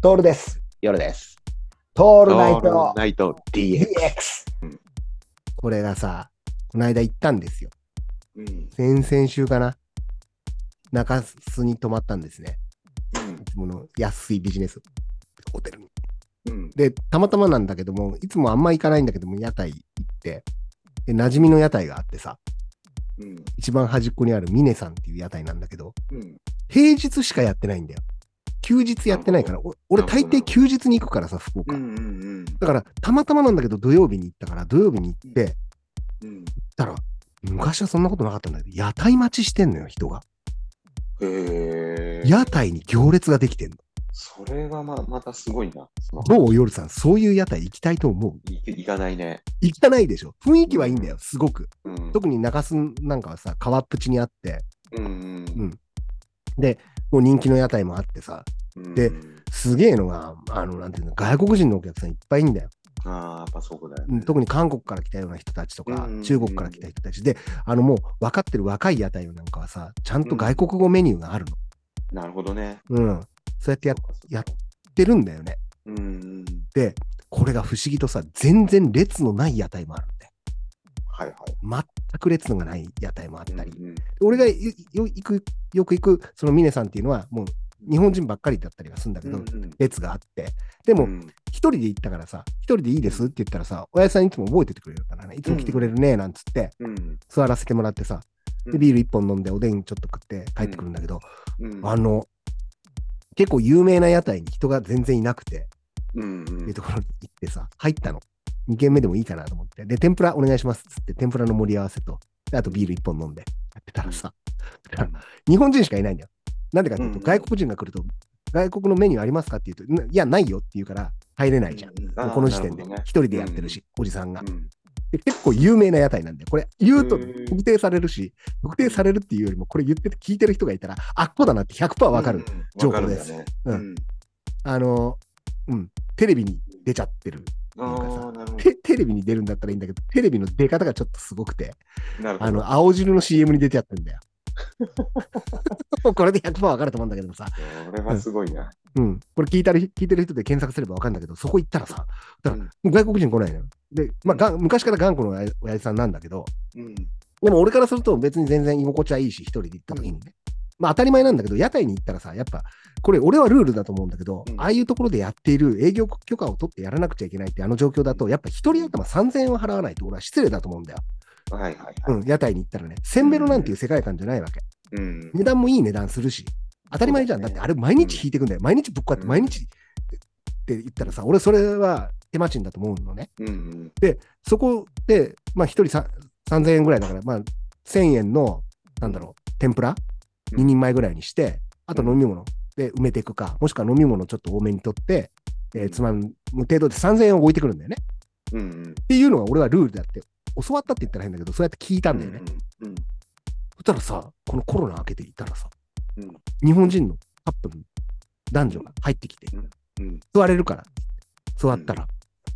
トールです。夜です。トールナイト DX。うん、これがさ、この間行ったんですよ。うん、先々週かな。中洲に泊まったんですね。いつもの安いビジネスホテルに。うん、で、たまたまなんだけども、いつもあんま行かないんだけども、屋台行って、で馴染みの屋台があってさ、うん、一番端っこにあるミネさんっていう屋台なんだけど、うん、平日しかやってないんだよ。休日やってないから、俺大抵休日に行くからさ、福岡、うんうんうん、だからたまたまなんだけど土曜日に行ったから、土曜日に行って、うん、行ったら昔はそんなことなかったんだけど、屋台待ちしてんのよ、人が。へー、屋台に行列ができてんの。それが またすごいな。どう、夜さん、そういう屋台行きたいと思う？行かないね。行かないでしょ。雰囲気はいいんだよ、すごく、うん、特に中洲なんかはさ、川っぷちにあって、うんうん、でもう人気の屋台もあってさ、うん、ですげえのが、なんていうの、外国人のお客さんいっぱいいんだよ。ああ、やっぱそうだよね。特に韓国から来たような人たちとか、うん、中国から来た人たちで、もう分かってる若い屋台なんかはさ、ちゃんと外国語メニューがあるの。うん、なるほどね。うん。そうやってやってるんだよね。うん。で、これが不思議とさ、全然列のない屋台もあるんだよ。はいはい。全く列のがない屋台もあったり。うんうん、俺がよく行く、そのミネさんっていうのは、もう日本人ばっかりだったりはするんだけど、うんうん、列があって、でも一人で行ったからさ、一人でいいですって言ったらさ、おやじさんいつも覚えててくれるからね、いつも来てくれるねなんつって、うん、座らせてもらってさ、でビール一本飲んでおでんちょっと食って帰ってくるんだけど、うんうん、結構有名な屋台に人が全然いなくて、うんうん、いうところに行ってさ、入ったの。2軒目でもいいかなと思って、で天ぷらお願いしますっつって、天ぷらの盛り合わせと、あとビール一本飲んでやってたらさ、うん、日本人しかいないんだよ。なんでかっていうと、うん、外国人が来ると、外国のメニューありますかって言うと、いやないよって言うから入れないじゃん、うん、この時点で一、ね、人でやってるし、うん、おじさんが、うん、で結構有名な屋台なんで、これ言うと特定されるし、特定されるっていうよりも、これ言ってて聞いてる人がいたら、あっこだなって 100% 分かる情報です、うんねうん、テレビに出ちゃってるっていうかさ、テレビに出るんだったらいいんだけど、テレビの出方がちょっとすごくて、青汁の CM に出てやってるんだよこれで 100% 分かると思うんだけどさ、これはすごいな、うんうん、これ聞いてる人で検索すれば分かるんだけど、そこ行ったらさ、うん、外国人来ないのよ。で、まあ昔から頑固なおやじさんなんだけど、うん、でも俺からすると別に全然居心地はいいし、一人で行った時にね、うん、まあ当たり前なんだけど、屋台に行ったらさ、やっぱこれ俺はルールだと思うんだけど、うん、ああいうところでやっている営業許可を取ってやらなくちゃいけないって状況だと、やっぱ一人頭3000円を払わないと俺は失礼だと思うんだよ。はいはいはい、うん、屋台に行ったらね、せんべろなんていう世界観じゃないわけ、うん、値段もいい値段するし、当たり前じゃん、だってあれ毎日引いてくんだよ、うん、毎日ぶっこうやって毎日って言ったらさ、俺それは手間賃だと思うのね、うんうん、でそこでまあ1人3000円ぐらいだから、まあ1000円のなんだろう、天ぷら2人前ぐらいにして、あと飲み物で埋めていくか、もしくは飲み物ちょっと多めに取って、つまむ程度で3000円を置いてくるんだよね、うんうん、っていうのが俺はルールだって教わったって言ったら変だけど、そうやって聞いたんだよね、うんうん、そしたらさ、このコロナ明けていたらさ、うん、日本人のカップル男女が入ってきて、うんうん、座れるから座ったら、うん、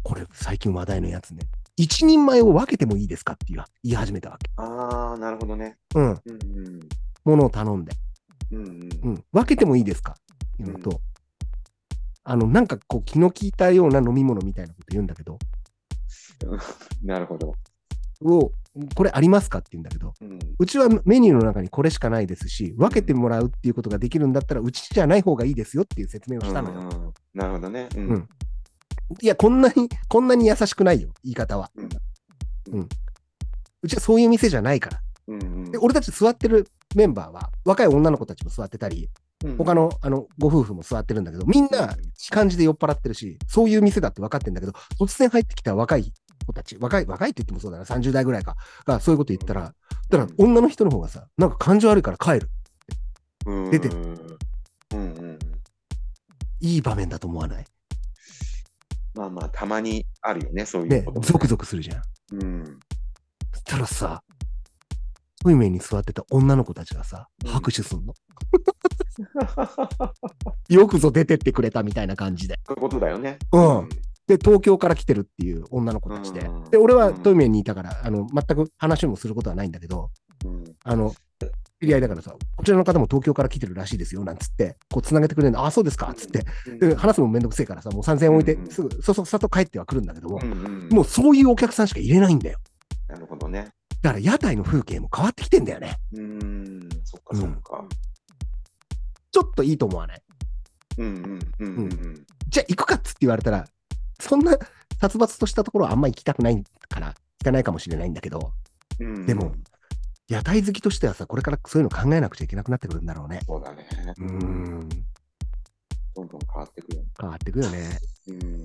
これ最近話題のやつね、一人前を分けてもいいですかって言い始めたわけ。ああ、なるほどね、うんうんうん、物を頼んで、うんうんうん、分けてもいいですかっていうのと、うん、なんかこう気の利いたような飲み物みたいなこと言うんだけどなるほど、これありますかって言うんだけど、うん、うちはメニューの中にこれしかないですし、分けてもらうっていうことができるんだったら、うちじゃない方がいいですよっていう説明をしたのよ、うんうん、なるほどね、うんうん、いや、こんなに優しくないよ言い方は、うんうん、うちはそういう店じゃないから、うんうん、で俺たち座ってるメンバーは若い女の子たちも座ってたり、うん、他のご夫婦も座ってるんだけど、みんないい感じで酔っ払ってるし、そういう店だって分かってるんだけど、突然入ってきた若い子たち、若いって言ってもそうだな、30代ぐらいかがそういうこと言ったら、だから女の人の方がさ、なんか感情悪いから帰る、うん、出てる、うんうん、いい場面だと思わない？まあまあたまにあるよね、そういうこと、ね、ゾクゾクするじゃん、うん、そしたらさ、そういう面に座ってた女の子たちがさ、拍手すんの、うん、よくぞ出てってくれたみたいな感じで、そういうことだよね、うん、うんで東京から来てるっていう女の子たちで、うん、で俺はトイメンにいたから全く話もすることはないんだけど、うん、知り合いだからさ、こちらの方も東京から来てるらしいですよなんつってこうつなげてくれるの、あそうですかっつって、で話すのもめんどくせえからさ、もう3000円置いてすぐそそさと帰ってはくるんだけども、もうそういうお客さんしか入れないんだよ。なるほどね。だから屋台の風景も変わってきてんだよね。そっかそっか、うん、ちょっといいと思わない？じゃあ行くかっつって言われたら、そんな殺伐としたところはあんま行きたくないから行かないかもしれないんだけど、うん、でも屋台好きとしてはさ、これからそういうの考えなくちゃいけなくなってくるんだろうね。そうだね。どんどん変わってくよね。変わってくよね。うん。